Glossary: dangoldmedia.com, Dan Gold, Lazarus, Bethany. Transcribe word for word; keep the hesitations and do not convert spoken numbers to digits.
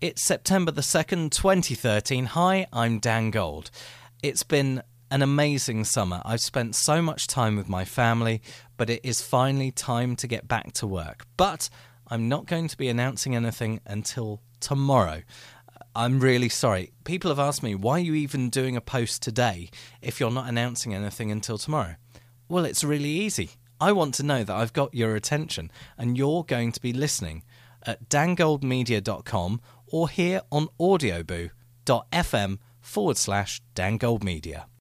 It's September the second, twenty thirteen. Hi, I'm Dan Gold. It's been an amazing summer. I've spent so much time with my family, but it is finally time to get back to work. But I'm not going to be announcing anything until tomorrow. I'm really sorry. People have asked me, why are you even doing a post today if you're not announcing anything until tomorrow? Well, it's really easy. I want to know that I've got your attention and you're going to be listening at dan gold media dot com or here on audioboo dot f m forward slash Dan Gold Media.